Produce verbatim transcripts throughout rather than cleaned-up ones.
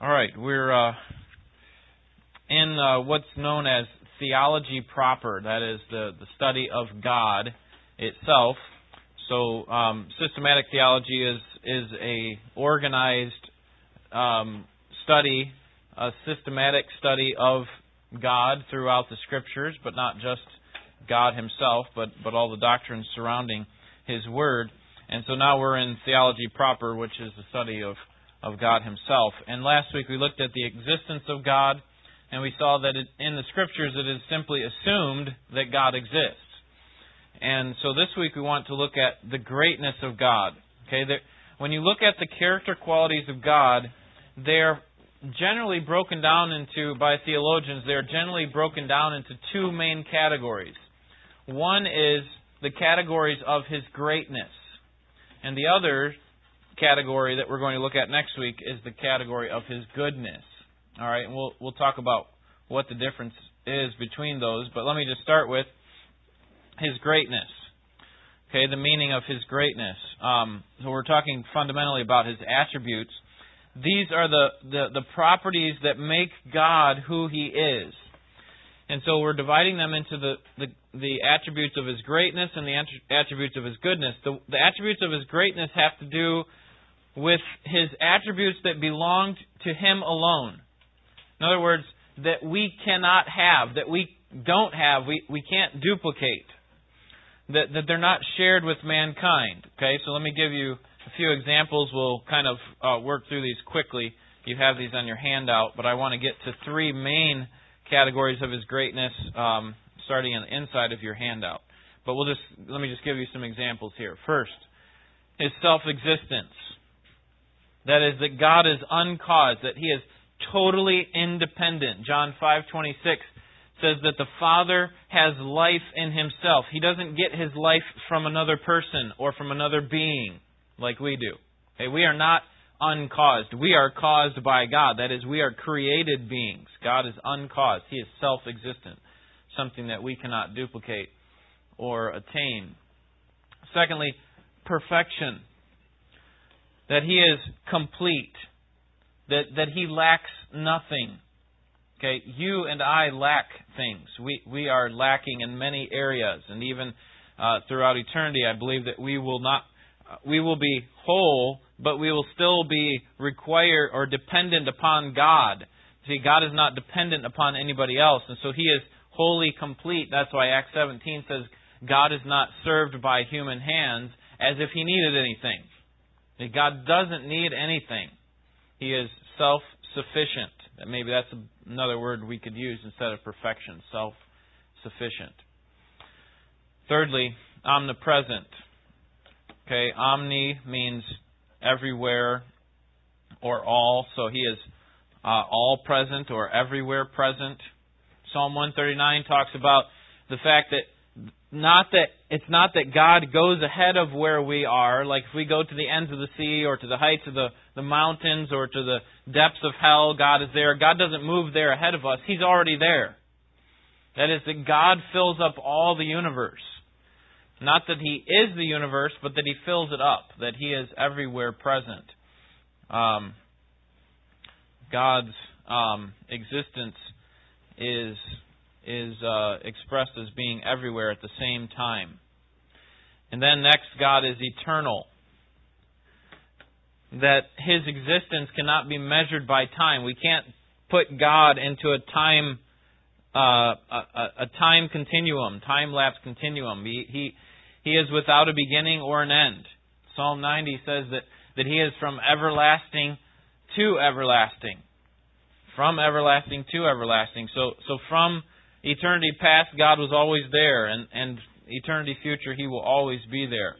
All right, we're uh, in uh, what's known as theology proper. That is the, the study of God itself. So um, systematic theology is is a organized um, study, a systematic study of God throughout the Scriptures, but not just God Himself, but but all the doctrines surrounding His Word. And so now we're in theology proper, which is the study of of God Himself. And last week we looked at the existence of God, and we saw that it, in the Scriptures it is simply assumed that God exists. And so this week we want to look at the greatness of God. Okay, there, when you look at the character qualities of God, they are generally broken down into, by theologians, they are generally broken down into two main categories. One is the categories of His greatness, and the other category that we're going to look at next week is the category of His goodness. All right, and we'll we'll talk about what the difference is between those, but let me just start with His greatness. Okay, the meaning of His greatness. Um, so we're talking fundamentally about His attributes. These are the, the, the properties that make God who He is. And so we're dividing them into the, the, the attributes of His greatness and the attributes of His goodness. The, the attributes of His greatness have to do with His attributes that belonged to Him alone. In other words, that we cannot have, that we don't have, we, we can't duplicate, that, that they're not shared with mankind. Okay, so let me give you a few examples. We'll kind of uh, work through these quickly. You have these on your handout, but I want to get to three main categories of His greatness um, starting on the inside of your handout. But we'll just let me just give you some examples here. First, His self-existence. That is, that God is uncaused, that He is totally independent. John five twenty-six says that the Father has life in Himself. He doesn't get His life from another person or from another being like we do. Okay, we are not uncaused. We are caused by God. That is, we are created beings. God is uncaused. He is self-existent, something that we cannot duplicate or attain. Secondly, perfection. That He is complete. That, that He lacks nothing. Okay, you and I lack things. We we are lacking in many areas, and even uh, throughout eternity, I believe that we will not, uh, we will be whole, but we will still be required or dependent upon God. See, God is not dependent upon anybody else, and so He is wholly complete. That's why Acts seventeen says God is not served by human hands, as if He needed anything. That God doesn't need anything. He is self-sufficient. Maybe that's another word we could use instead of perfection, self-sufficient. Thirdly, omnipresent. Okay, omni means everywhere or all, so He is uh, all-present or everywhere present. Psalm one thirty-nine talks about the fact that not that it's not that God goes ahead of where we are, like if we go to the ends of the sea or to the heights of the, the mountains or to the depths of hell, God is there. God doesn't move there ahead of us. He's already there. That is, that God fills up all the universe. Not that He is the universe, but that He fills it up, that He is everywhere present. Um, God's um, existence is is uh, expressed as being everywhere at the same time. And then next, God is eternal. That His existence cannot be measured by time. We can't put God into a time uh, a, a time continuum, time lapse continuum. He, he he is without a beginning or an end. Psalm ninety says that, that He is from everlasting to everlasting, from everlasting to everlasting. So so from eternity past, God was always there, and, and eternity future, He will always be there.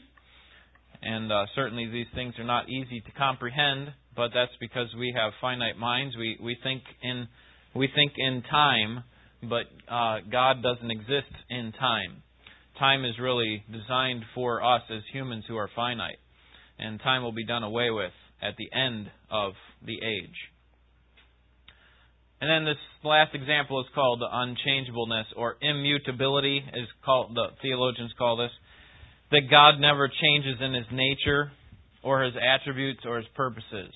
And uh, certainly these things are not easy to comprehend, but that's because we have finite minds. We we think in we think in time, but uh, God doesn't exist in time. Time is really designed for us as humans who are finite, and time will be done away with at the end of the age. And then this last example is called the unchangeableness, or immutability, is called, the theologians call this, that God never changes in His nature or His attributes or His purposes.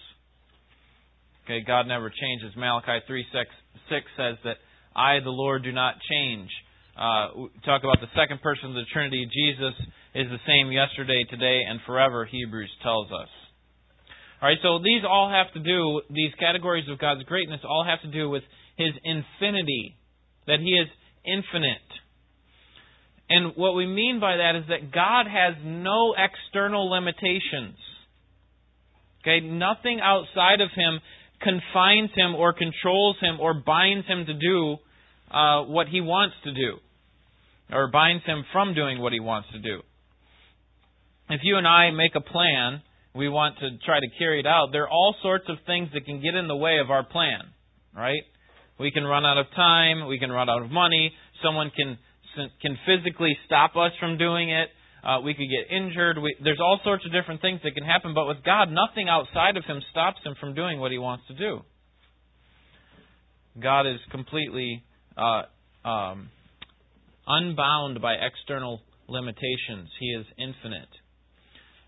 Okay, God never changes. Malachi three six six says that I, the Lord, do not change. Uh, talk about the second person of the Trinity. Jesus is the same yesterday, today, and forever, Hebrews tells us. All right, so these all have to do, these categories of God's greatness all have to do with His infinity, that He is infinite. And what we mean by that is that God has no external limitations. Okay, nothing outside of Him confines Him or controls Him or binds Him to do uh, what He wants to do, or binds Him from doing what He wants to do. If you and I make a plan, we want to try to carry it out, there are all sorts of things that can get in the way of our plan, right? We can run out of time, we can run out of money, someone can can physically stop us from doing it, uh, we could get injured, we, there's all sorts of different things that can happen, but with God, nothing outside of Him stops Him from doing what He wants to do. God is completely uh, um, unbound by external limitations. He is infinite.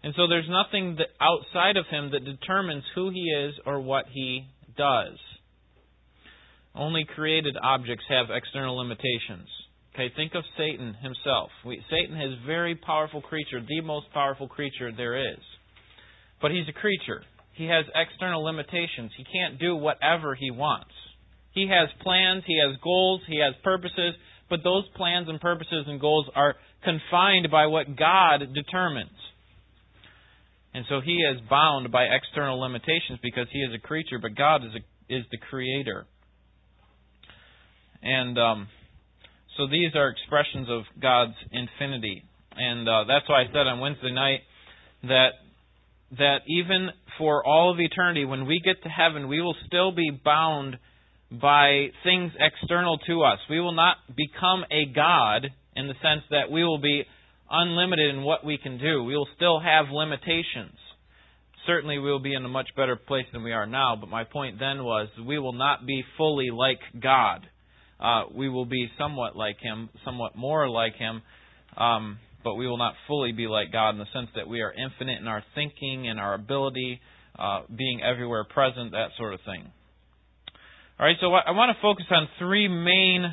And so there's nothing that outside of Him that determines who He is or what He does. Only created objects have external limitations. Okay, think of Satan himself. We, Satan is a very powerful creature, the most powerful creature there is. But he's a creature. He has external limitations. He can't do whatever he wants. He has plans, he has goals, he has purposes, but those plans and purposes and goals are confined by what God determines. And so he is bound by external limitations because he is a creature, but God is a, is the creator. And um, so these are expressions of God's infinity. And uh, that's why I said on Wednesday night that that even for all of eternity, when we get to heaven, we will still be bound by things external to us. We will not become a God in the sense that we will be unlimited in what we can do. We will still have limitations. Certainly we will be in a much better place than we are now, but my point then was we will not be fully like God. Uh, we will be somewhat like Him, somewhat more like Him, um, but we will not fully be like God in the sense that we are infinite in our thinking and our ability, uh, being everywhere present, that sort of thing. All right, so I want to focus on three main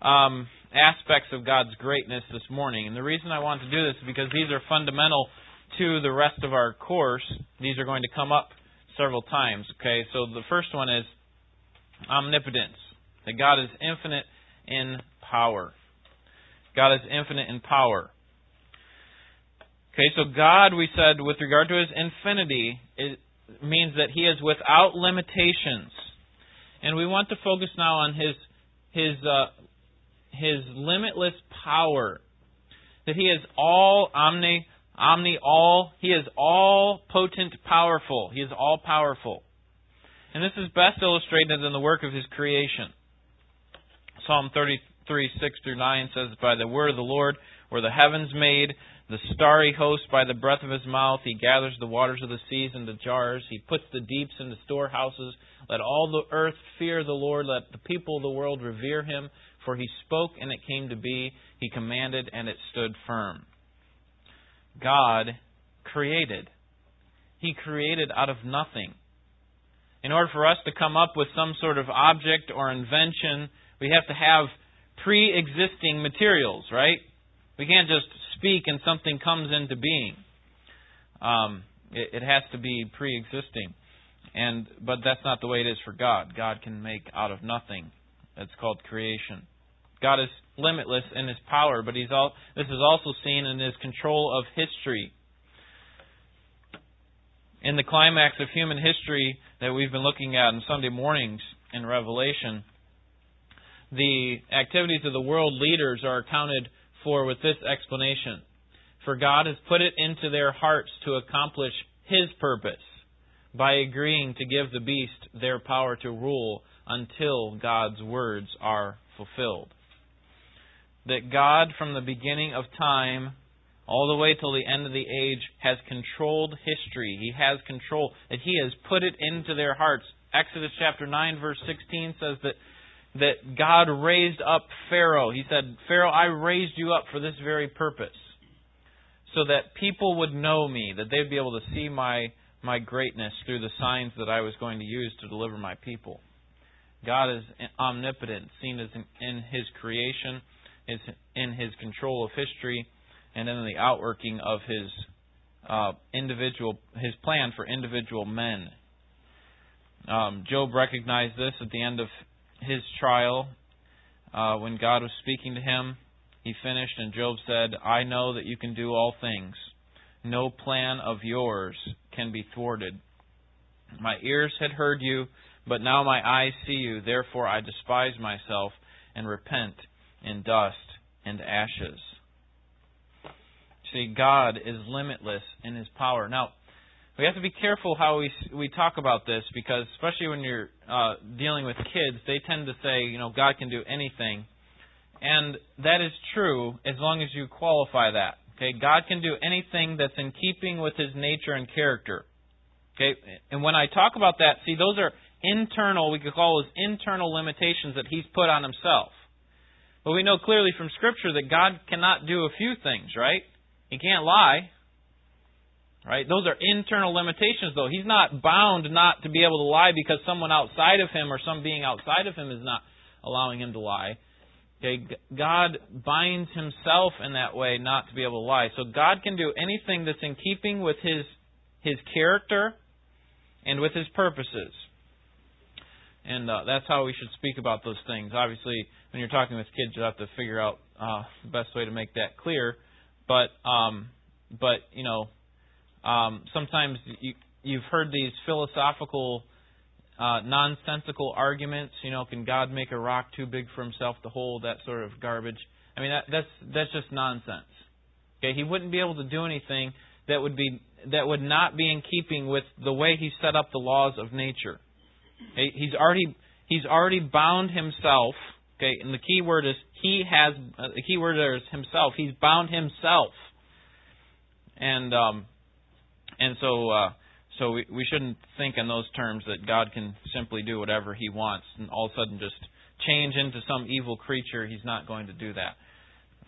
um, aspects of God's greatness this morning. And the reason I want to do this is because these are fundamental to the rest of our course. These are going to come up several times, okay? So the first one is omnipotence. That God is infinite in power. God is infinite in power. Okay, so God, we said, with regard to His infinity, it means that He is without limitations. And we want to focus now on His His uh, His limitless power. That He is all omni omni all. He is all potent, powerful. He is all powerful. And this is best illustrated in the work of His creation. Psalm thirty-three, six through nine says, by the word of the Lord were the heavens made, the starry host by the breath of His mouth. He gathers the waters of the seas into jars. He puts the deeps into storehouses. Let all the earth fear the Lord. Let the people of the world revere Him. For He spoke and it came to be. He commanded and it stood firm. God created. He created out of nothing. In order for us to come up with some sort of object or invention, we have to have pre-existing materials, right? We can't just speak and something comes into being. Um, it, it has to be pre-existing. And, but that's not the way it is for God. God can make out of nothing. That's called creation. God is limitless in His power, but He's all, this is also seen in His control of history. In the climax of human history that we've been looking at on Sunday mornings in Revelation, the activities of the world leaders are accounted for with this explanation. For God has put it into their hearts to accomplish His purpose by agreeing to give the beast their power to rule until God's words are fulfilled. That God, from the beginning of time all the way till the end of the age, has controlled history. He has control. That He has put it into their hearts. Exodus chapter nine, verse sixteen says that that God raised up Pharaoh. He said, Pharaoh, I raised you up for this very purpose, so that people would know Me, that they'd be able to see my, my greatness through the signs that I was going to use to deliver my people. God is omnipotent, seen as in His creation, is in His control of history, and in the outworking of His uh, individual His plan for individual men. Um, Job recognized this at the end of his trial uh, when God was speaking to him. He finished, and Job said, "I know that you can do all things. No plan of yours can be thwarted. My ears had heard you, but now my eyes see you. Therefore I despise myself and repent in dust and ashes." See, God is limitless in His power. Now, we have to be careful how we we talk about this, because especially when you're uh, dealing with kids, they tend to say, you know, God can do anything. And that is true as long as you qualify that. Okay, God can do anything that's in keeping with His nature and character. Okay, and when I talk about that, see, those are internal, we could call those internal limitations that He's put on Himself. But we know clearly from Scripture that God cannot do a few things, right? He can't lie, right? Those are internal limitations, though. He's not bound not to be able to lie because someone outside of Him or some being outside of Him is not allowing Him to lie. Okay, God binds Himself in that way not to be able to lie. So God can do anything that's in keeping with His His character and with His purposes. And uh, that's how we should speak about those things. Obviously, when you're talking with kids, you'll have to figure out uh, the best way to make that clear. But, um, but you know, um, sometimes you, you've heard these philosophical Uh, nonsensical arguments, you know, can God make a rock too big for Himself to hold, that sort of garbage. I mean, that, that's that's just nonsense. Okay, He wouldn't be able to do anything that would be that would not be in keeping with the way He set up the laws of nature. Okay, he's already He's already bound Himself. Okay, and the key word is He has. Uh, the key word there is Himself. He's bound Himself, and um, and so. Uh, So we, we shouldn't think in those terms that God can simply do whatever He wants and all of a sudden just change into some evil creature. He's not going to do that.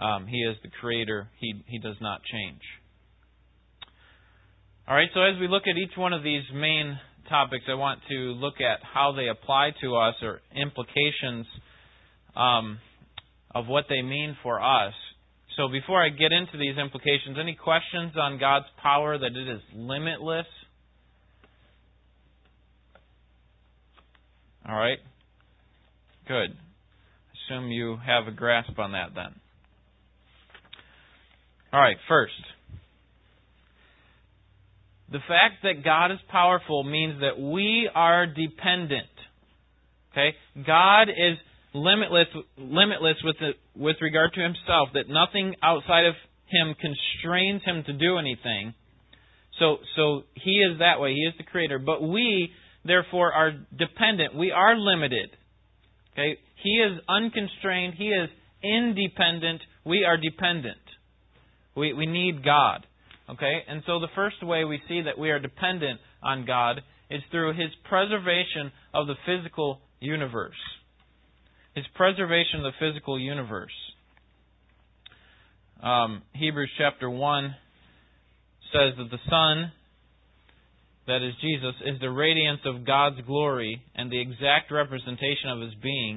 Um, he is the Creator. He He does not change. All right, so as we look at each one of these main topics, I want to look at how they apply to us or implications um, of what they mean for us. So before I get into these implications, any questions on God's power, that it is limitless? All right, good. Assume you have a grasp on that then. All right, first, the fact that God is powerful means that we are dependent. Okay, God is limitless, limitless with the, with regard to Himself, that nothing outside of Him constrains Him to do anything. So, so He is that way. He is the Creator, but we, therefore, are dependent. We are limited. Okay? He is unconstrained. He is independent. We are dependent. We we need God. Okay? And so the first way we see that we are dependent on God is through His preservation of the physical universe. His preservation of the physical universe. Um, Hebrews chapter one says that the Son, that is Jesus, is the radiance of God's glory and the exact representation of His being,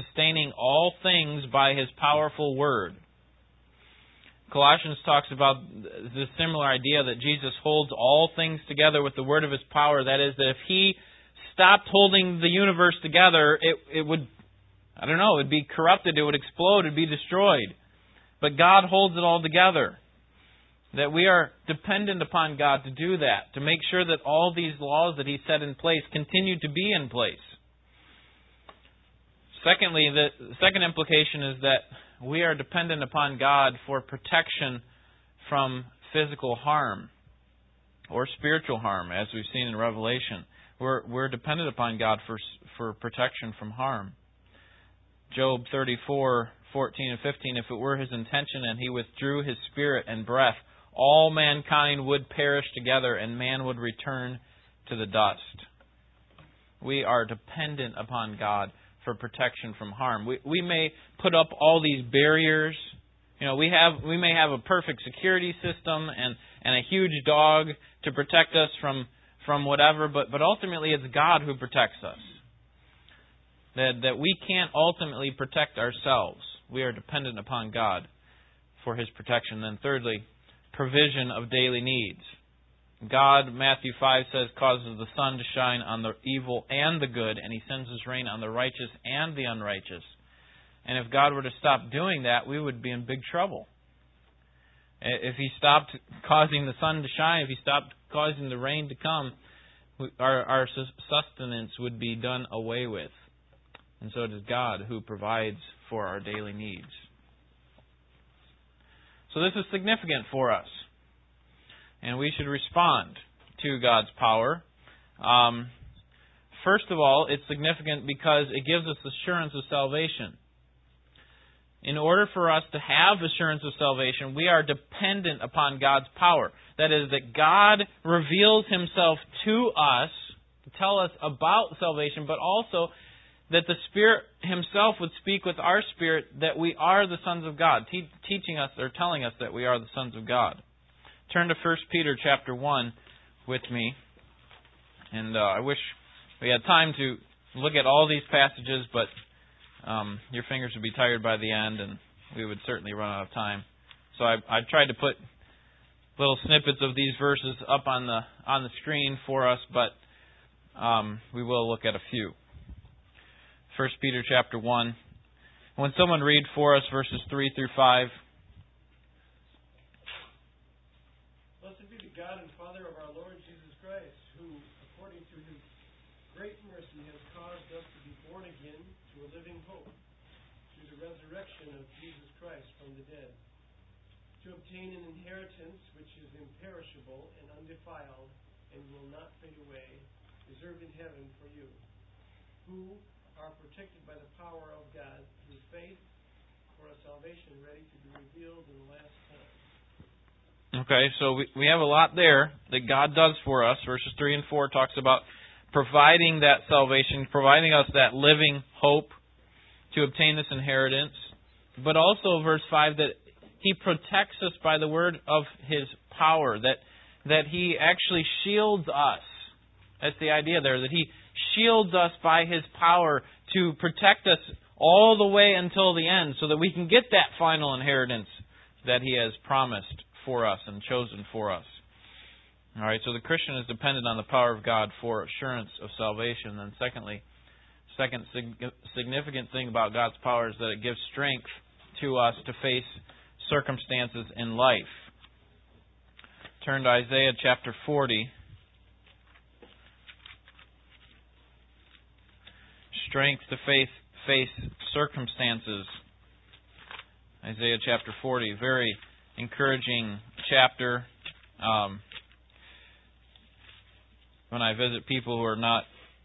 sustaining all things by His powerful word. Colossians talks about the similar idea that Jesus holds all things together with the word of His power. That is, that if He stopped holding the universe together, it, it would, I don't know, it would be corrupted, it would explode, it would be destroyed. But God holds it all together. That we are dependent upon God to do that, to make sure that all these laws that He set in place continue to be in place. Secondly, the second implication is that we are dependent upon God for protection from physical harm or spiritual harm, as we've seen in Revelation. We're we're dependent upon God for for protection from harm. Job thirty-four, fourteen and fifteen, if it were His intention and He withdrew His spirit and breath, all mankind would perish together and man would return to the dust. We are dependent upon God for protection from harm. We we may put up all these barriers. You know, we have we may have a perfect security system and, and a huge dog to protect us from, from whatever, but, but ultimately it's God who protects us. That, that we can't ultimately protect ourselves. We are dependent upon God for His protection. Then thirdly, provision of daily needs. God, Matthew five says, causes the sun to shine on the evil and the good, and He sends His rain on the righteous and the unrighteous. And if God were to stop doing that, we would be in big trouble. If He stopped causing the sun to shine, if He stopped causing the rain to come, our, our sustenance would be done away with. And so it is God who provides for our daily needs. So this is significant for us. And we should respond to God's power. Um, first of all, it's significant because it gives us assurance of salvation. In order for us to have assurance of salvation, we are dependent upon God's power. That is, that God reveals Himself to us to tell us about salvation, but also that the Spirit Himself would speak with our spirit that we are the sons of God, te- teaching us or telling us that we are the sons of God. Turn to First Peter chapter one with me. And uh, I wish we had time to look at all these passages, but Um, your fingers would be tired by the end, and we would certainly run out of time. So I, I tried to put little snippets of these verses up on the on the screen for us, but um, we will look at a few. First Peter chapter one. When someone read for us verses three through five. Blessed be the God and Father of our Lord Jesus Christ, who, according to His great mercy, has caused us to be born again to a living hope, through the resurrection of Jesus Christ from the dead, to obtain an inheritance which is imperishable and undefiled and will not fade away, reserved in heaven for you, who are protected by the power of God through faith for a salvation ready to be revealed in the last time. Okay, so we, we have a lot there that God does for us. Verses three and four talks about providing that salvation, providing us that living hope to obtain this inheritance. But also verse five, that He protects us by the word of His power, that that He actually shields us. That's the idea there, that He shields us by His power to protect us all the way until the end, so that we can get that final inheritance that He has promised for us and chosen for us. All right, so the Christian is dependent on the power of God for assurance of salvation. And secondly, second sig- significant thing about God's power is that it gives strength to us to face circumstances in life. Turn to Isaiah chapter forty. Strength to face, face circumstances. Isaiah chapter forty, very encouraging chapter. Um, When I visit people who are not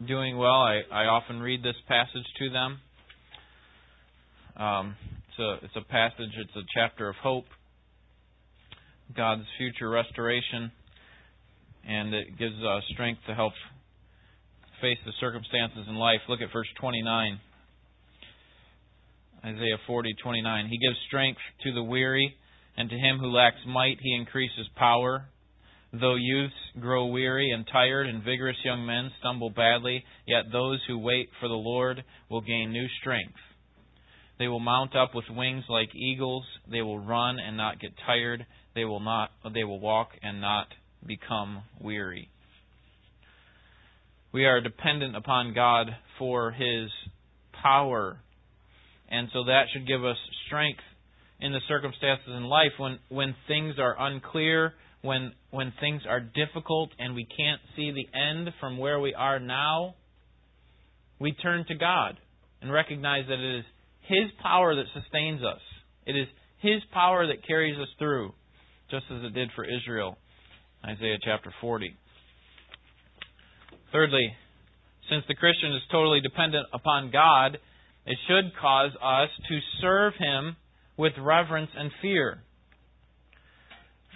doing well, I, I often read this passage to them. Um, it's, a, it's a passage, it's a chapter of hope, God's future restoration, and it gives uh, strength to help face the circumstances in life. Look at verse twenty-nine, Isaiah forty, twenty-nine. He gives strength to the weary, and to him who lacks might, He increases power. Though youths grow weary and tired, and vigorous young men stumble badly, yet those who wait for the Lord will gain new strength. They will mount up with wings like eagles. They will run and not get tired. They will not. They will walk and not become weary. We are dependent upon God for His power. And so that should give us strength in the circumstances in life when, when things are unclear, When when things are difficult and we can't see the end from where we are now, we turn to God and recognize that it is His power that sustains us. It is His power that carries us through, just as it did for Israel. Isaiah chapter forty. Thirdly, since the Christian is totally dependent upon God, it should cause us to serve Him with reverence and fear.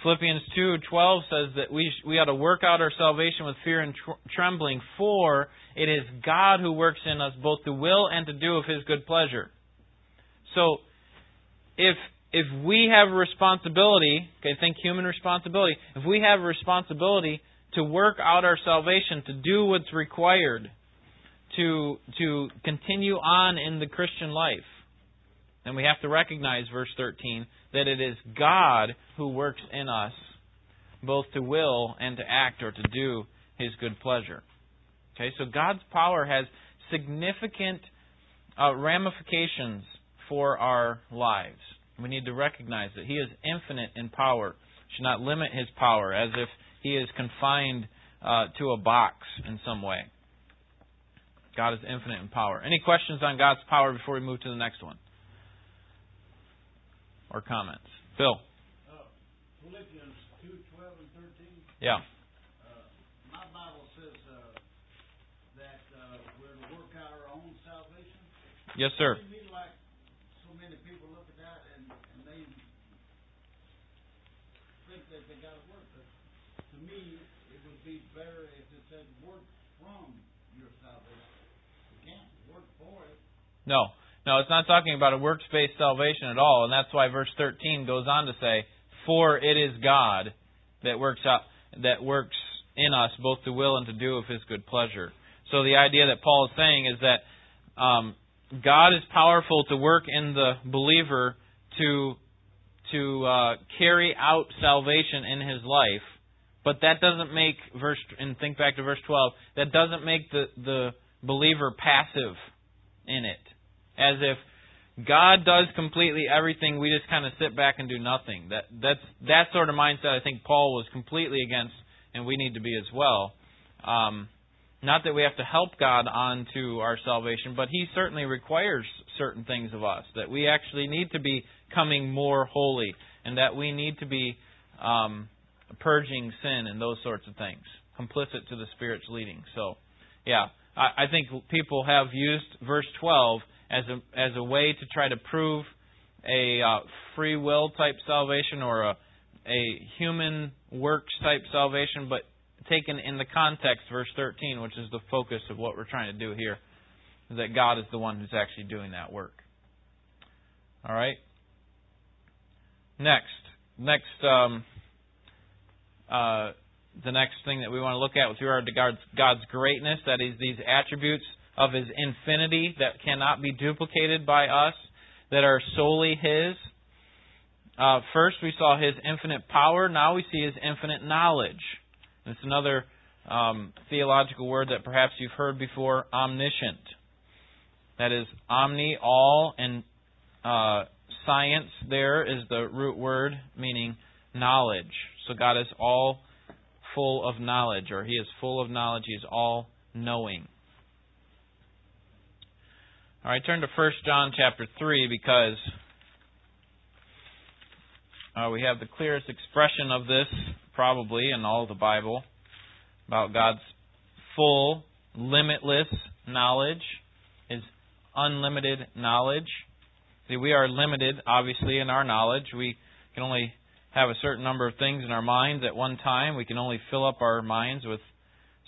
Philippians two twelve says that we we ought to work out our salvation with fear and trembling, for it is God who works in us both to will and to do of His good pleasure. So, if if we have a responsibility, okay, think human responsibility, if we have a responsibility to work out our salvation, to do what's required, to to continue on in the Christian life. And we have to recognize, verse thirteen, that it is God who works in us, both to will and to act or to do His good pleasure. Okay, so God's power has significant uh, ramifications for our lives. We need to recognize that He is infinite in power. We should not limit His power as if He is confined uh, to a box in some way. God is infinite in power. Any questions on God's power before we move to the next one? Or comments? Bill? Uh, Philippians two, twelve, and thirteen? Yeah. Uh, my Bible says uh, that uh, we're to work out our own salvation. Yes, sir. You mean like so many people look at that and, and they think that they got to work. But to me, it would be better if it said work from your salvation. You can't work for it. No. No, it's not talking about a works-based salvation at all, and that's why verse thirteen goes on to say, "For it is God that works out, that works in us both to will and to do of His good pleasure." So the idea that Paul is saying is that um, God is powerful to work in the believer to to uh, carry out salvation in his life, but that doesn't make verse and think back to verse twelve. That doesn't make the the believer passive in it. As if God does completely everything, we just kind of sit back and do nothing. That that's that sort of mindset I think Paul was completely against, and we need to be as well. Um, not that we have to help God on to our salvation, but He certainly requires certain things of us, that we actually need to be coming more holy, and that we need to be um, purging sin and those sorts of things, complicit to the Spirit's leading. So, yeah, I, I think people have used verse twelve as a as a way to try to prove a uh, free will type salvation or a a human works type salvation, but taken in the context, verse thirteen, which is the focus of what we're trying to do here, is that God is the one who's actually doing that work. All right. Next, next, um, uh, the next thing that we want to look at with regard to God's, God's greatness, that is these attributes of His infinity that cannot be duplicated by us, that are solely His. Uh, first, we saw His infinite power. Now we see His infinite knowledge. It's another um, theological word that perhaps you've heard before, omniscient. That is, omni, all, and uh, science there is the root word, meaning knowledge. So God is all full of knowledge, or He is full of knowledge. He is all-knowing. All right, turn to First John chapter three, because uh, we have the clearest expression of this, probably, in all of the Bible, about God's full, limitless knowledge, His unlimited knowledge. See, we are limited, obviously, in our knowledge. We can only have a certain number of things in our minds at one time. We can only fill up our minds with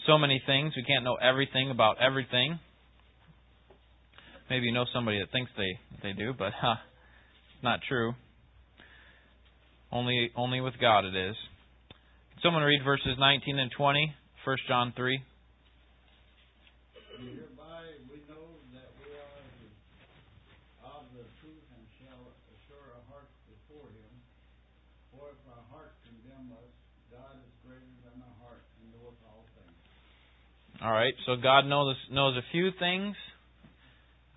so many things. We can't know everything about everything. Maybe you know somebody that thinks they, they do, but huh, it's not true. Only only with God it is. Can someone read verses nineteen and twenty, First John three? Hereby we know that we are of the truth and shall assure our hearts before Him. For if our heart condemn us, God is greater than our heart and knoweth all things. All right, so God knows knows a few things.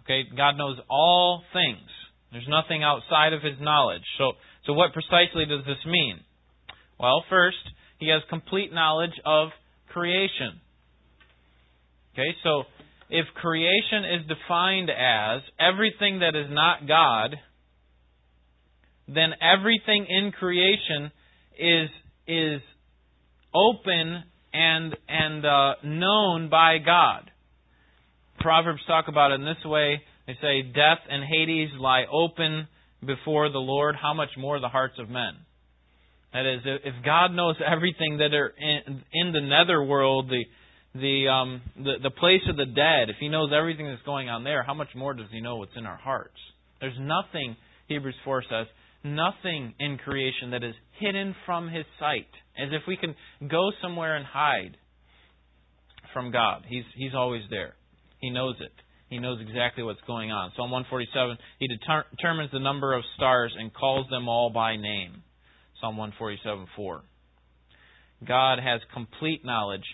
Okay, God knows all things. There's nothing outside of His knowledge. So, so what precisely does this mean? Well, first, He has complete knowledge of creation. Okay, so if creation is defined as everything that is not God, then everything in creation is is open and and uh, known by God. Proverbs talk about it in this way. They say, death and Hades lie open before the Lord. How much more the hearts of men? That is, if God knows everything that are in, in the netherworld, the the, um, the the place of the dead, if He knows everything that's going on there, how much more does He know what's in our hearts? There's nothing, Hebrews four says, nothing in creation that is hidden from His sight, as if we can go somewhere and hide from God. He's, he's always there. He knows it. He knows exactly what's going on. Psalm one forty-seven, He deter- determines the number of stars and calls them all by name. Psalm one forty-seven four. God has complete knowledge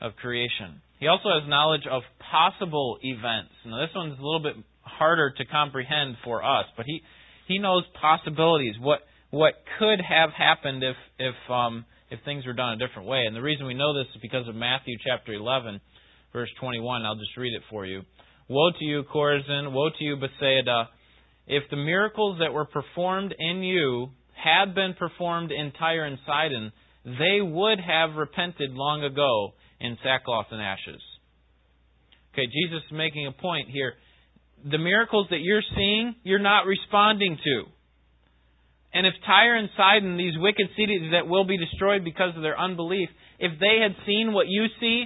of creation. He also has knowledge of possible events. Now, this one's a little bit harder to comprehend for us, but He He knows possibilities, what what could have happened if if um, if things were done a different way. And the reason we know this is because of Matthew chapter eleven, verse twenty-one. I'll just read it for you. Woe to you, Chorazin! Woe to you, Bethsaida! If the miracles that were performed in you had been performed in Tyre and Sidon, they would have repented long ago in sackcloth and ashes. Okay, Jesus is making a point here. The miracles that you're seeing, you're not responding to. And if Tyre and Sidon, these wicked cities that will be destroyed because of their unbelief, if they had seen what you see,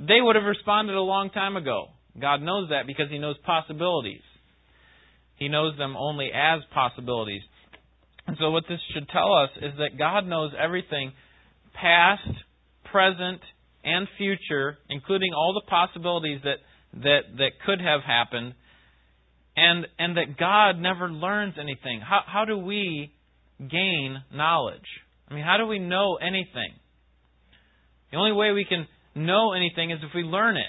they would have responded a long time ago. God knows that because He knows possibilities. He knows them only as possibilities. And so what this should tell us is that God knows everything, past, present, and future, including all the possibilities that that that could have happened, and and that God never learns anything. How how do we gain knowledge? I mean, how do we know anything? The only way we can know anything is if we learn it.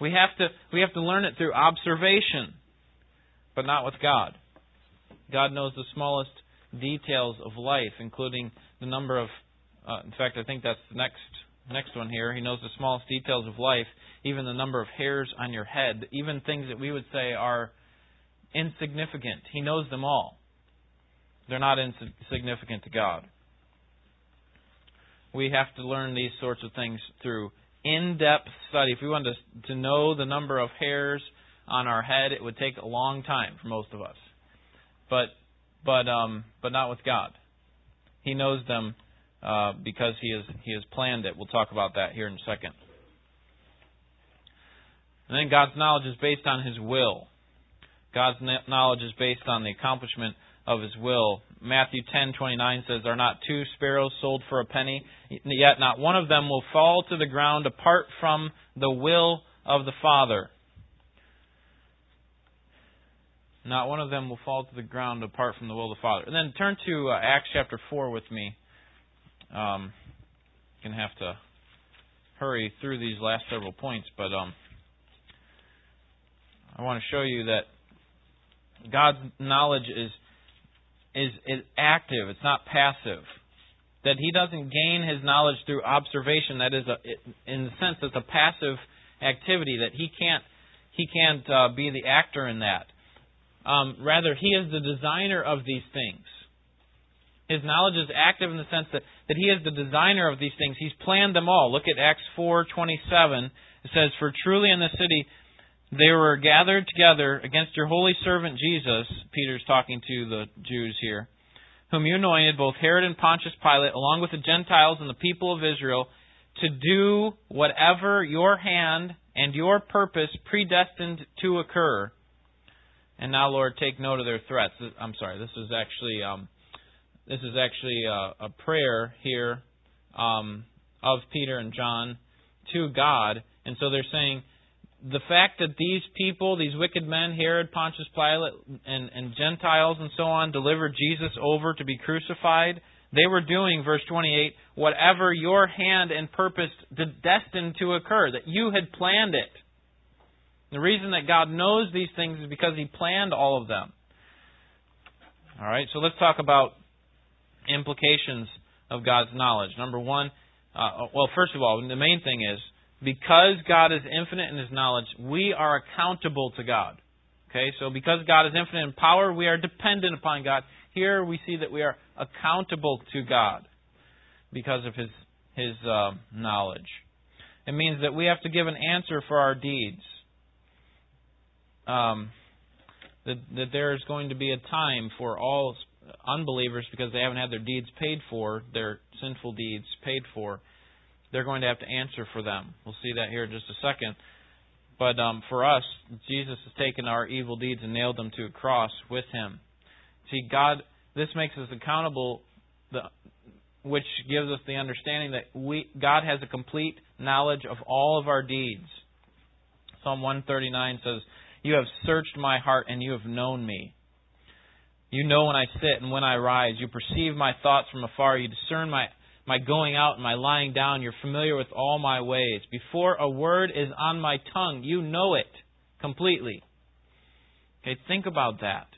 We have to we have to learn it through observation, but not with God. God knows the smallest details of life, including the number of... Uh, in fact, I think that's the next next one here. He knows the smallest details of life, even the number of hairs on your head, even things that we would say are insignificant. He knows them all. They're not insignificant to God. We have to learn these sorts of things through in-depth study. If we wanted to, to know the number of hairs on our head, it would take a long time for most of us. But but um, but not with God. He knows them uh, because he has he has planned it. We'll talk about that here in a second. And then God's knowledge is based on His will. God's knowledge is based on the accomplishment of His will. Matthew ten twenty-nine says, "Are not two sparrows sold for a penny? Yet not one of them will fall to the ground apart from the will of the Father." Not one of them will fall to the ground apart from the will of the Father. And then turn to uh, Acts chapter four with me. Um, I'm going to have to hurry through these last several points, but um, I want to show you that God's knowledge is, is is active. It's not passive. That He doesn't gain His knowledge through observation. That is, a, in the sense, it's a passive activity. That He can't He can't uh, be the actor in that. Um, rather, He is the designer of these things. His knowledge is active in the sense that, that He is the designer of these things. He's planned them all. Look at Acts four twenty-seven. It says, "For truly in the city they were gathered together against your holy servant Jesus," Peter's talking to the Jews here, "whom you anointed, both Herod and Pontius Pilate, along with the Gentiles and the people of Israel, to do whatever your hand and your purpose predestined to occur. And now, Lord, take note of their threats." I'm sorry. This is actually um, this is actually a, a prayer here um, of Peter and John to God, and so they're saying the fact that these people, these wicked men, Herod, Pontius Pilate, and, and Gentiles and so on, delivered Jesus over to be crucified. They were doing, verse twenty-eight, whatever your hand and purpose destined to occur, that you had planned it. The reason that God knows these things is because He planned all of them. All right, so let's talk about implications of God's knowledge. Number one, uh, well, first of all, the main thing is, because God is infinite in His knowledge, we are accountable to God. Okay, so because God is infinite in power, we are dependent upon God. Here we see that we are accountable to God because of His, his uh, knowledge. It means that we have to give an answer for our deeds. Um, that, that there is going to be a time for all unbelievers, because they haven't had their deeds paid for, their sinful deeds paid for, they're going to have to answer for them. We'll see that here in just a second. But um, for us, Jesus has taken our evil deeds and nailed them to a cross with Him. See, God, this makes us accountable, the, which gives us the understanding that we God has a complete knowledge of all of our deeds. Psalm one thirty-nine says, "You have searched my heart and you have known me. You know when I sit and when I rise. You perceive my thoughts from afar. You discern my, my going out and my lying down. You're familiar with all my ways. Before a word is on my tongue, you know it completely." Okay, think about that.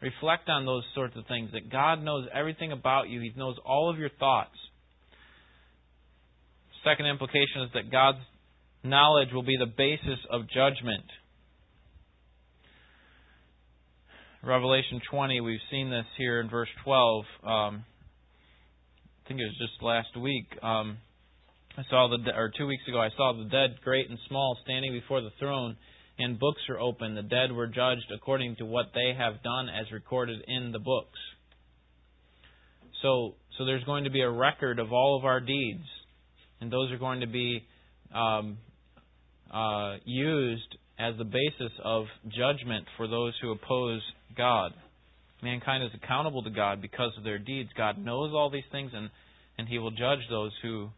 Reflect on those sorts of things, that God knows everything about you. He knows all of your thoughts. Second implication is that God's knowledge will be the basis of judgment. Revelation twenty, we've seen this here in verse twelve. Um, I think it was just last week. Um, I saw the or two weeks ago. I saw the dead, great and small, standing before the throne, and books are open. The dead were judged according to what they have done, as recorded in the books. So, so there's going to be a record of all of our deeds, and those are going to be um, uh, used as the basis of judgment for those who oppose God. Mankind is accountable to God because of their deeds. God knows all these things, and, and He will judge those who,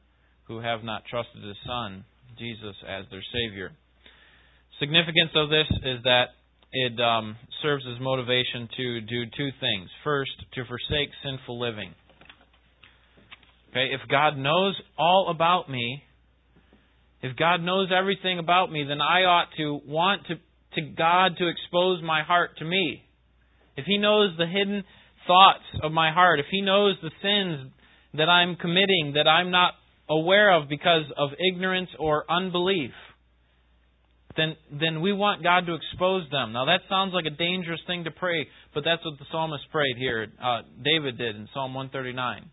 who have not trusted His Son, Jesus, as their Savior. Significance of this is that it um, serves as motivation to do two things. First, to forsake sinful living. Okay, if God knows all about me, if God knows everything about me, then I ought to want to, to God to expose my heart to me. If He knows the hidden thoughts of my heart, if He knows the sins that I'm committing that I'm not aware of because of ignorance or unbelief, Then, then we want God to expose them. Now that sounds like a dangerous thing to pray, but that's what the psalmist prayed here. Uh, David did in Psalm one thirty-nine.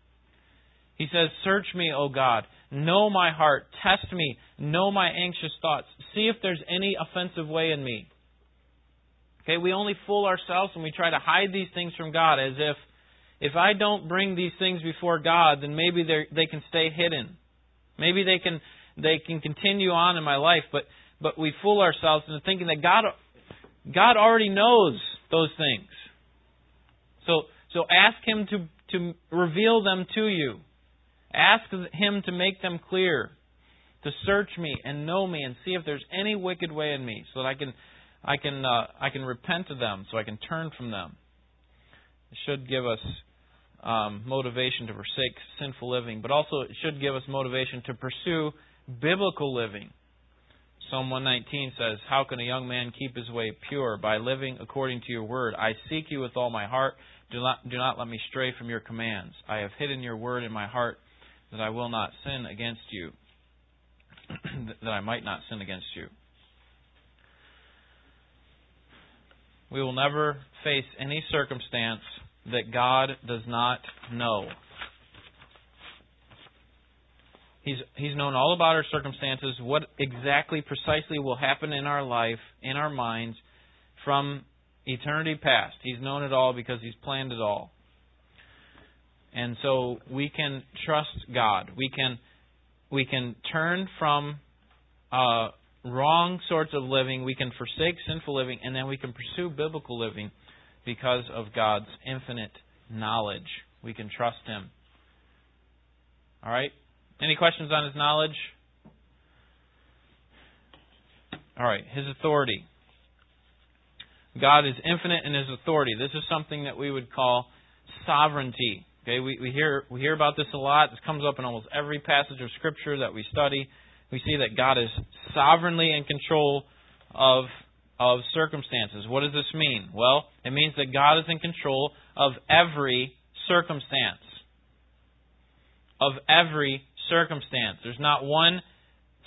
He says, "Search me, O God. Know my heart. Test me. Know my anxious thoughts. See if there's any offensive way in me." Okay, we only fool ourselves when we try to hide these things from God, as if if I don't bring these things before God, then maybe they can stay hidden. Maybe they can they can continue on in my life, but. But we fool ourselves into thinking that God, God already knows those things. So, so ask Him to, to reveal them to you. Ask Him to make them clear, to search me and know me and see if there's any wicked way in me, so that I can, I can, uh, I can repent of them, so I can turn from them. It should give us um, motivation to forsake sinful living, but also it should give us motivation to pursue biblical living. Psalm one nineteen says, "How can a young man keep his way pure? By living according to your word. I seek you with all my heart. Do not, do not let me stray from your commands. I have hidden your word in my heart that I will not sin against you, that I might not sin against you." We will never face any circumstance that God does not know. He's, he's known all about our circumstances, what exactly, precisely will happen in our life, in our minds, from eternity past. He's known it all because He's planned it all. And so we can trust God. We can, we can turn from uh, wrong sorts of living. We can forsake sinful living, and then we can pursue biblical living because of God's infinite knowledge. We can trust Him. All right? Any questions on His knowledge? All right, His authority. God is infinite in His authority. This is something that we would call sovereignty. Okay, we, we hear we hear about this a lot. This comes up in almost every passage of Scripture that we study. We see that God is sovereignly in control of of circumstances. What does this mean? Well, it means that God is in control of every circumstance. Of every circumstance. There's not one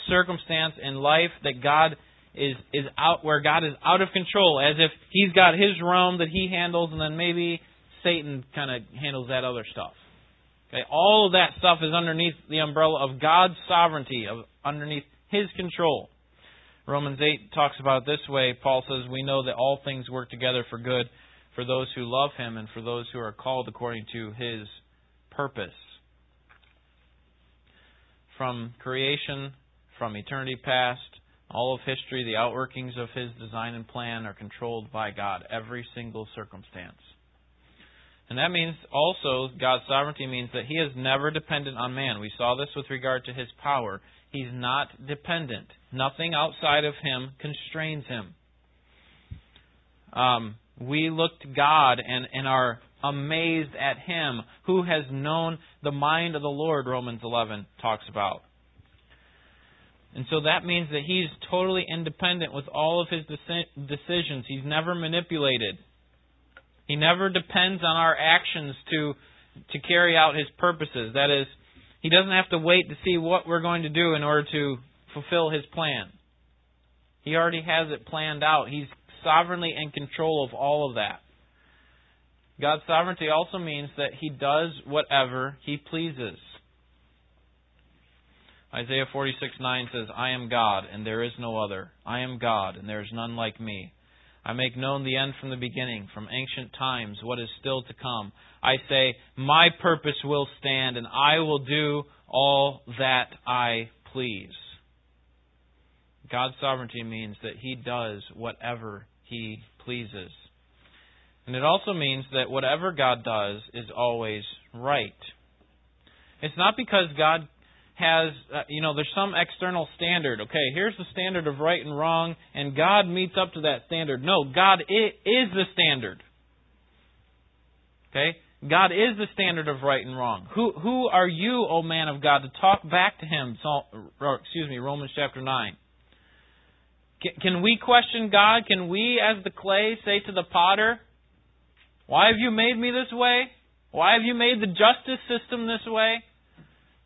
circumstance in life that God is is out where God is out of control, as if He's got His realm that He handles, and then maybe Satan kind of handles that other stuff. Okay, all of that stuff is underneath the umbrella of God's sovereignty, of underneath His control. Romans eight talks about it this way. Paul says, "We know that all things work together for good for those who love Him and for those who are called according to His purpose." From creation, from eternity past, all of history, the outworkings of His design and plan are controlled by God. Every single circumstance. And that means also God's sovereignty means that He is never dependent on man. We saw this with regard to His power. He's not dependent. Nothing outside of Him constrains Him. Um, we look to God and, and are amazed at Him who has known the mind of the Lord, Romans eleven talks about. And so that means that He's totally independent with all of His deci- decisions. He's never manipulated. He never depends on our actions to to carry out His purposes. That is, He doesn't have to wait to see what we're going to do in order to fulfill His plan. He already has it planned out. He's sovereignly in control of all of that. God's sovereignty also means that He does whatever He pleases. Isaiah forty-six nine says, I am God, and there is no other. I am God, and there is none like me. I make known the end from the beginning, from ancient times, what is still to come. I say, my purpose will stand, and I will do all that I please. God's sovereignty means that He does whatever He pleases. And it also means that whatever God does is always right. It's not because God has, uh, you know, there's some external standard. Okay, here's the standard of right and wrong, and God meets up to that standard. No, God is the standard. Okay? God is the standard of right and wrong. Who who are you, O man of God, to talk back to Him? Or, excuse me, Romans chapter nine. Can we question God? Can we, as the clay, say to the potter, why have you made me this way? Why have you made the justice system this way?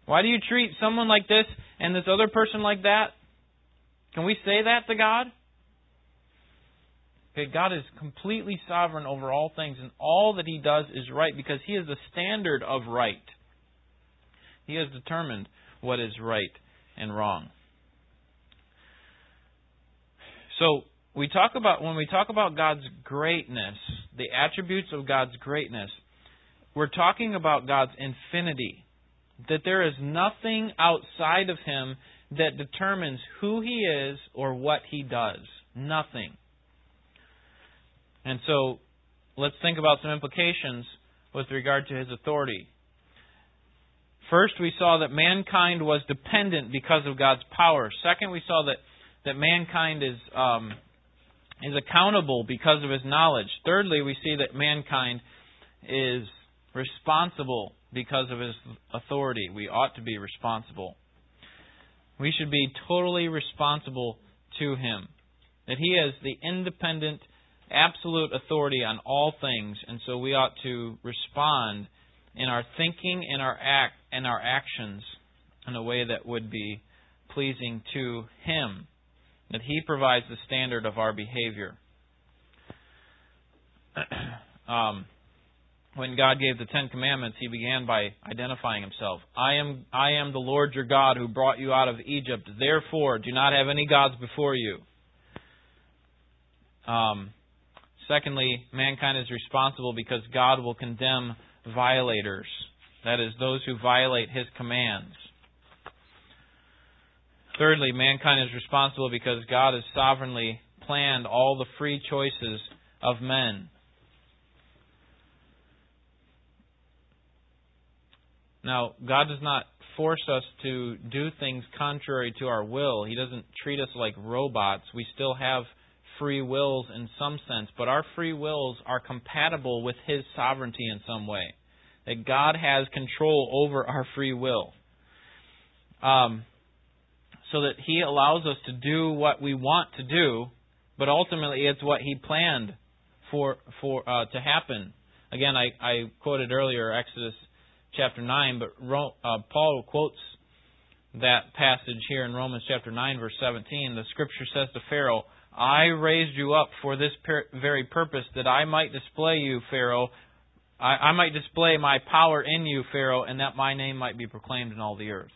Why do you treat someone like this and this other person like that? Can we say that to God? Okay, God is completely sovereign over all things, and all that He does is right because He is the standard of right. He has determined what is right and wrong. So we talk about when we talk about God's greatness, the attributes of God's greatness, we're talking about God's infinity. That there is nothing outside of Him that determines who He is or what He does. Nothing. And so, let's think about some implications with regard to His authority. First, we saw that mankind was dependent because of God's power. Second, we saw that, that mankind is, um, is accountable because of His knowledge. Thirdly, we see that mankind is responsible because of His authority. We ought to be responsible. We should be totally responsible to Him. That He is the independent, absolute authority on all things, and so we ought to respond in our thinking and our act and our actions in a way that would be pleasing to Him. That He provides the standard of our behavior. um When God gave the Ten Commandments, He began by identifying Himself. I am I am the Lord your God who brought you out of Egypt. Therefore, do not have any gods before you. Um, secondly, mankind is responsible because God will condemn violators. That is, those who violate His commands. Thirdly, mankind is responsible because God has sovereignly planned all the free choices of men. Now, God does not force us to do things contrary to our will. He doesn't treat us like robots. We still have free wills in some sense, but our free wills are compatible with His sovereignty in some way. That God has control over our free will. Um, so that He allows us to do what we want to do, but ultimately it's what He planned for for uh, to happen. Again, I, I quoted earlier Exodus chapter nine, but uh, Paul quotes that passage here in Romans chapter nine, verse seventeen. The Scripture says to Pharaoh, I raised you up for this per- very purpose, that I might display you, Pharaoh. I-, I might display my power in you, Pharaoh, and that my name might be proclaimed in all the earth.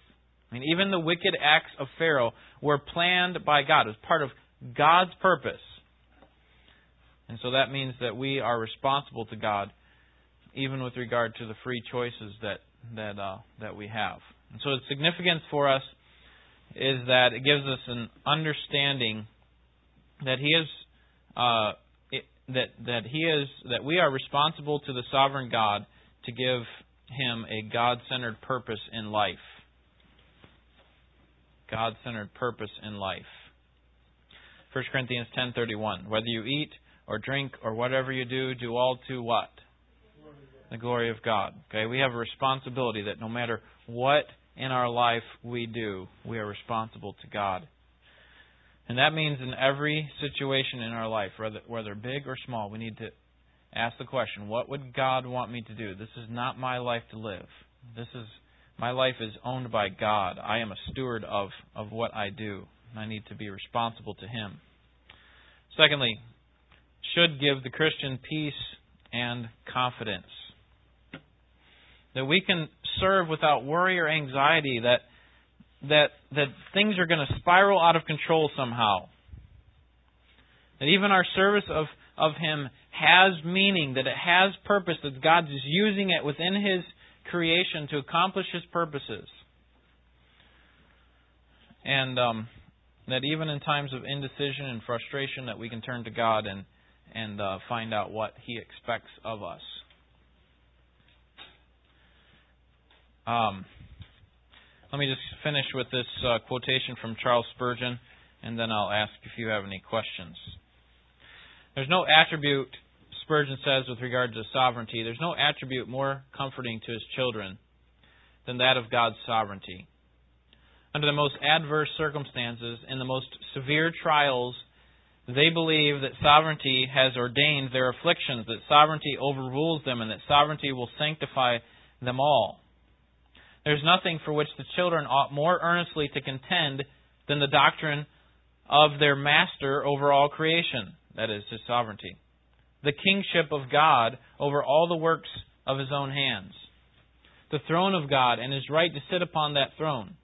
I mean, even the wicked acts of Pharaoh were planned by God. It was part of God's purpose. And so that means that we are responsible to God, even with regard to the free choices that that uh, that we have. And so its significance for us is that it gives us an understanding that He is uh, that that he is that we are responsible to the sovereign God to give him a God-centered purpose in life. God-centered purpose in life. First Corinthians ten thirty-one. Whether you eat or drink or whatever you do, do all to what? The glory of God. Okay, we have a responsibility that no matter what in our life we do, we are responsible to God. And that means in every situation in our life, whether, whether big or small, we need to ask the question, what would God want me to do? This is not my life to live. This is my life is owned by God. I am a steward of, of what I do. And I need to be responsible to Him. Secondly, should give the Christian peace and confidence. That we can serve without worry or anxiety, that that that things are going to spiral out of control somehow. That even our service of, of Him has meaning, that it has purpose, that God is using it within His creation to accomplish His purposes. And um, that even in times of indecision and frustration that we can turn to God and, and uh, find out what He expects of us. Um, let me just finish with this uh, quotation from Charles Spurgeon, and then I'll ask if you have any questions. There's no attribute, Spurgeon says, with regard to sovereignty, there's no attribute more comforting to his children than that of God's sovereignty. Under the most adverse circumstances, in the most severe trials, they believe that sovereignty has ordained their afflictions, that sovereignty overrules them, and that sovereignty will sanctify them all. There's nothing for which the children ought more earnestly to contend than the doctrine of their master over all creation, that is, His sovereignty, the kingship of God over all the works of His own hands, the throne of God and His right to sit upon that throne.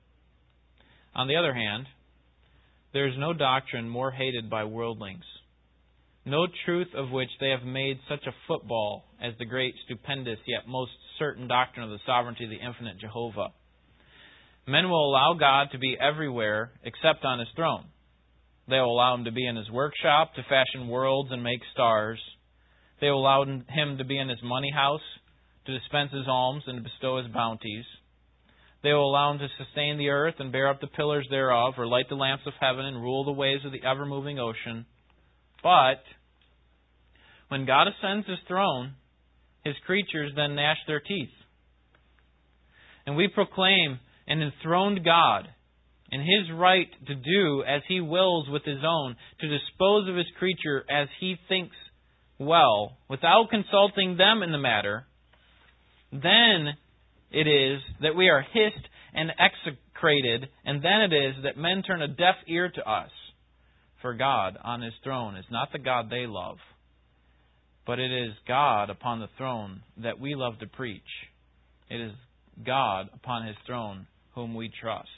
On the other hand, there is no doctrine more hated by worldlings, no truth of which they have made such a football as the great, stupendous, yet most certain doctrine of the sovereignty of the infinite Jehovah. Men will allow God to be everywhere except on His throne. They will allow Him to be in His workshop, to fashion worlds and make stars. They will allow Him to be in His money house, to dispense His alms and to bestow His bounties. They will allow Him to sustain the earth and bear up the pillars thereof, or light the lamps of heaven and rule the waves of the ever-moving ocean. But when God ascends His throne, His creatures then gnash their teeth. And we proclaim an enthroned God and His right to do as He wills with His own, to dispose of His creature as He thinks well, without consulting them in the matter. Then it is that we are hissed and execrated, and then it is that men turn a deaf ear to us. For God on His throne is not the God they love, but it is God upon the throne that we love to preach. It is God upon His throne whom we trust.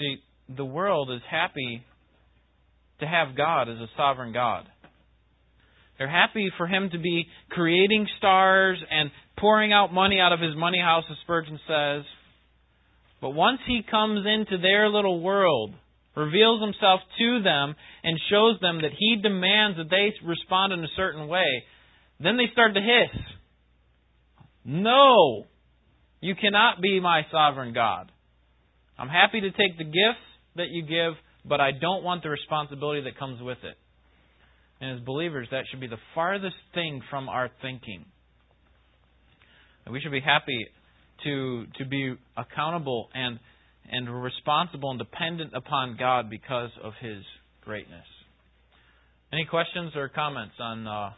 See, the world is happy to have God as a sovereign God. They're happy for Him to be creating stars and pouring out money out of His money house, as Spurgeon says. But once He comes into their little world, reveals Himself to them and shows them that He demands that they respond in a certain way, then they start to hiss. No! You cannot be my sovereign God. I'm happy to take the gifts that you give, but I don't want the responsibility that comes with it. And as believers, that should be the farthest thing from our thinking. We should be happy to to be accountable and and responsible and dependent upon God because of His greatness. Any questions or comments on uh,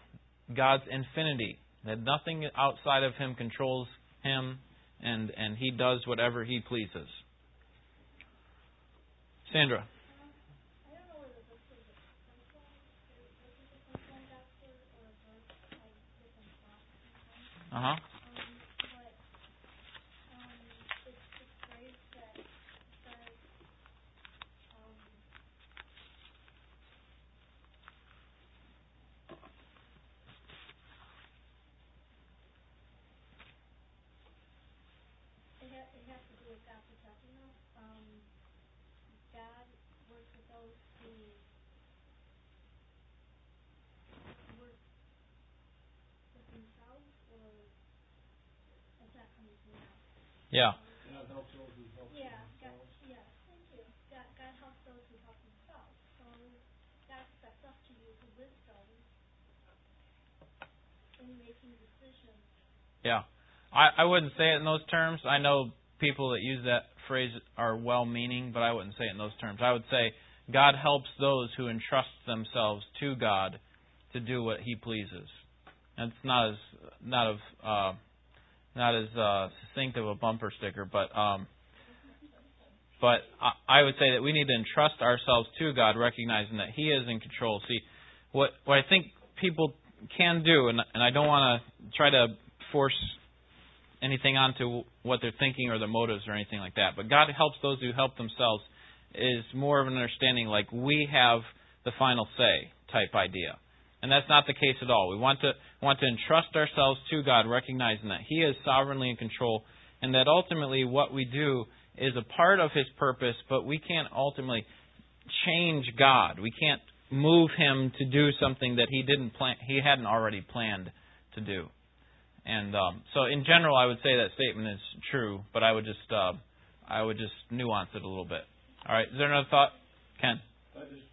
God's infinity? That nothing outside of Him controls Him, and, and He does whatever He pleases. Sandra. Uh-huh. Yeah. Yeah. I, I wouldn't say it in those terms. I know people that use that phrase are well-meaning, but I wouldn't say it in those terms. I would say God helps those who entrust themselves to God to do what He pleases. And it's not as not of uh, not as uh, succinct of a bumper sticker, but um, but I, I would say that we need to entrust ourselves to God, recognizing that He is in control. See, what what I think people can do, and and I don't want to try to force anything onto what they're thinking or their motives or anything like that. But God helps those who help themselves is more of an understanding like we have the final say type idea. And that's not the case at all. We want to want to entrust ourselves to God, recognizing that He is sovereignly in control and that ultimately what we do is a part of His purpose, but we can't ultimately change God. We can't move Him to do something that He didn't plan, He hadn't already planned to do. And um, so, in general, I would say that statement is true, but I would just, uh, I would just nuance it a little bit. All right. Is there another thought, Ken? I just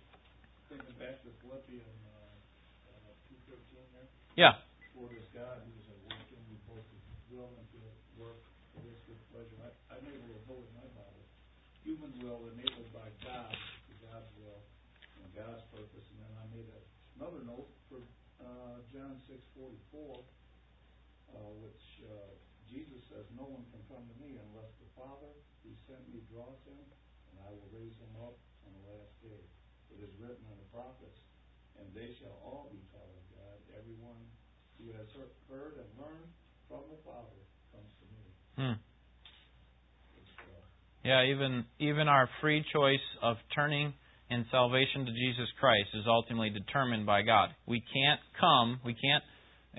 thinking back to Philippians uh, uh, two thirteen there. Yeah. For this God who is at work in you, both the will and the work for this good pleasure. I, I made a little hole in my Bible. Human will enabled by God, to God's will and God's purpose. And then I made a, another note for uh, John six forty-four. Uh, which uh, Jesus says, no one can come to me unless the Father who sent me draws him, and I will raise him up on the last day. It is written in the prophets, and they shall all be taught of God. Everyone who has heard and learned from the Father comes to me. Hmm. Uh, yeah, even even our free choice of turning in salvation to Jesus Christ is ultimately determined by God. We can't come, we can't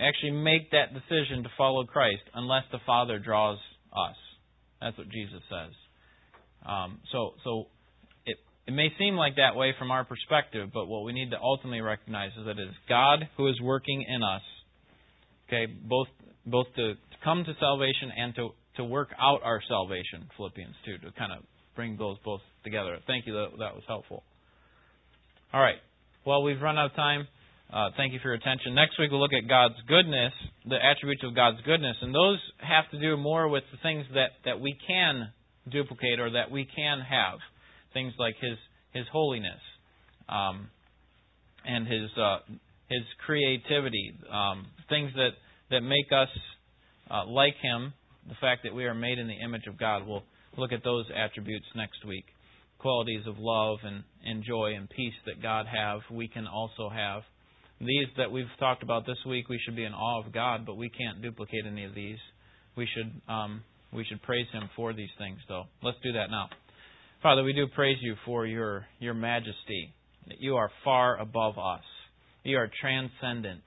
actually make that decision to follow Christ unless the Father draws us. That's what Jesus says. Um, so so it, it may seem like that way from our perspective, but what we need to ultimately recognize is that it is God who is working in us, okay, both both to, to come to salvation and to, to work out our salvation, Philippians two, to kind of bring those both together. Thank you. That, that was helpful. All right. Well, we've run out of time. Uh, thank you for your attention. Next week, we'll look at God's goodness, the attributes of God's goodness. And those have to do more with the things that, that we can duplicate or that we can have. Things like His His holiness um, and His uh, His creativity. Um, things that, that make us uh, like Him. The fact that we are made in the image of God. We'll look at those attributes next week. Qualities of love and, and joy and peace that God have, we can also have. These that we've talked about this week, we should be in awe of God, but we can't duplicate any of these. We should um, we should praise Him for these things, though. Let's do that now. Father, we do praise You for Your Your majesty, that You are far above us. You are transcendent,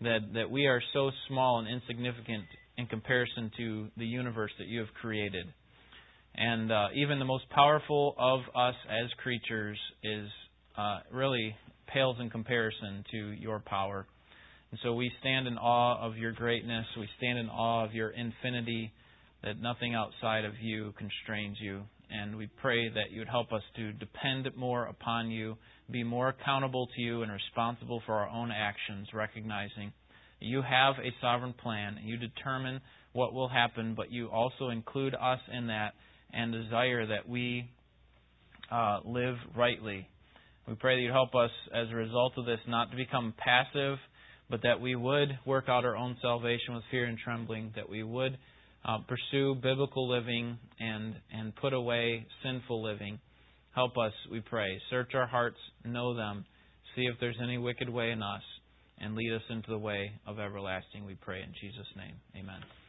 that, that we are so small and insignificant in comparison to the universe that You have created. And uh, even the most powerful of us as creatures is uh, really... pales in comparison to Your power. And so we stand in awe of Your greatness. We stand in awe of Your infinity, that nothing outside of You constrains You. And we pray that You'd help us to depend more upon You, be more accountable to You and responsible for our own actions, recognizing that You have a sovereign plan and You determine what will happen, but You also include us in that and desire that we uh, live rightly. We pray that You'd help us as a result of this not to become passive, but that we would work out our own salvation with fear and trembling, that we would uh, pursue biblical living and, and put away sinful living. Help us, we pray. Search our hearts, know them, see if there's any wicked way in us, and lead us into the way of everlasting, we pray in Jesus' name. Amen.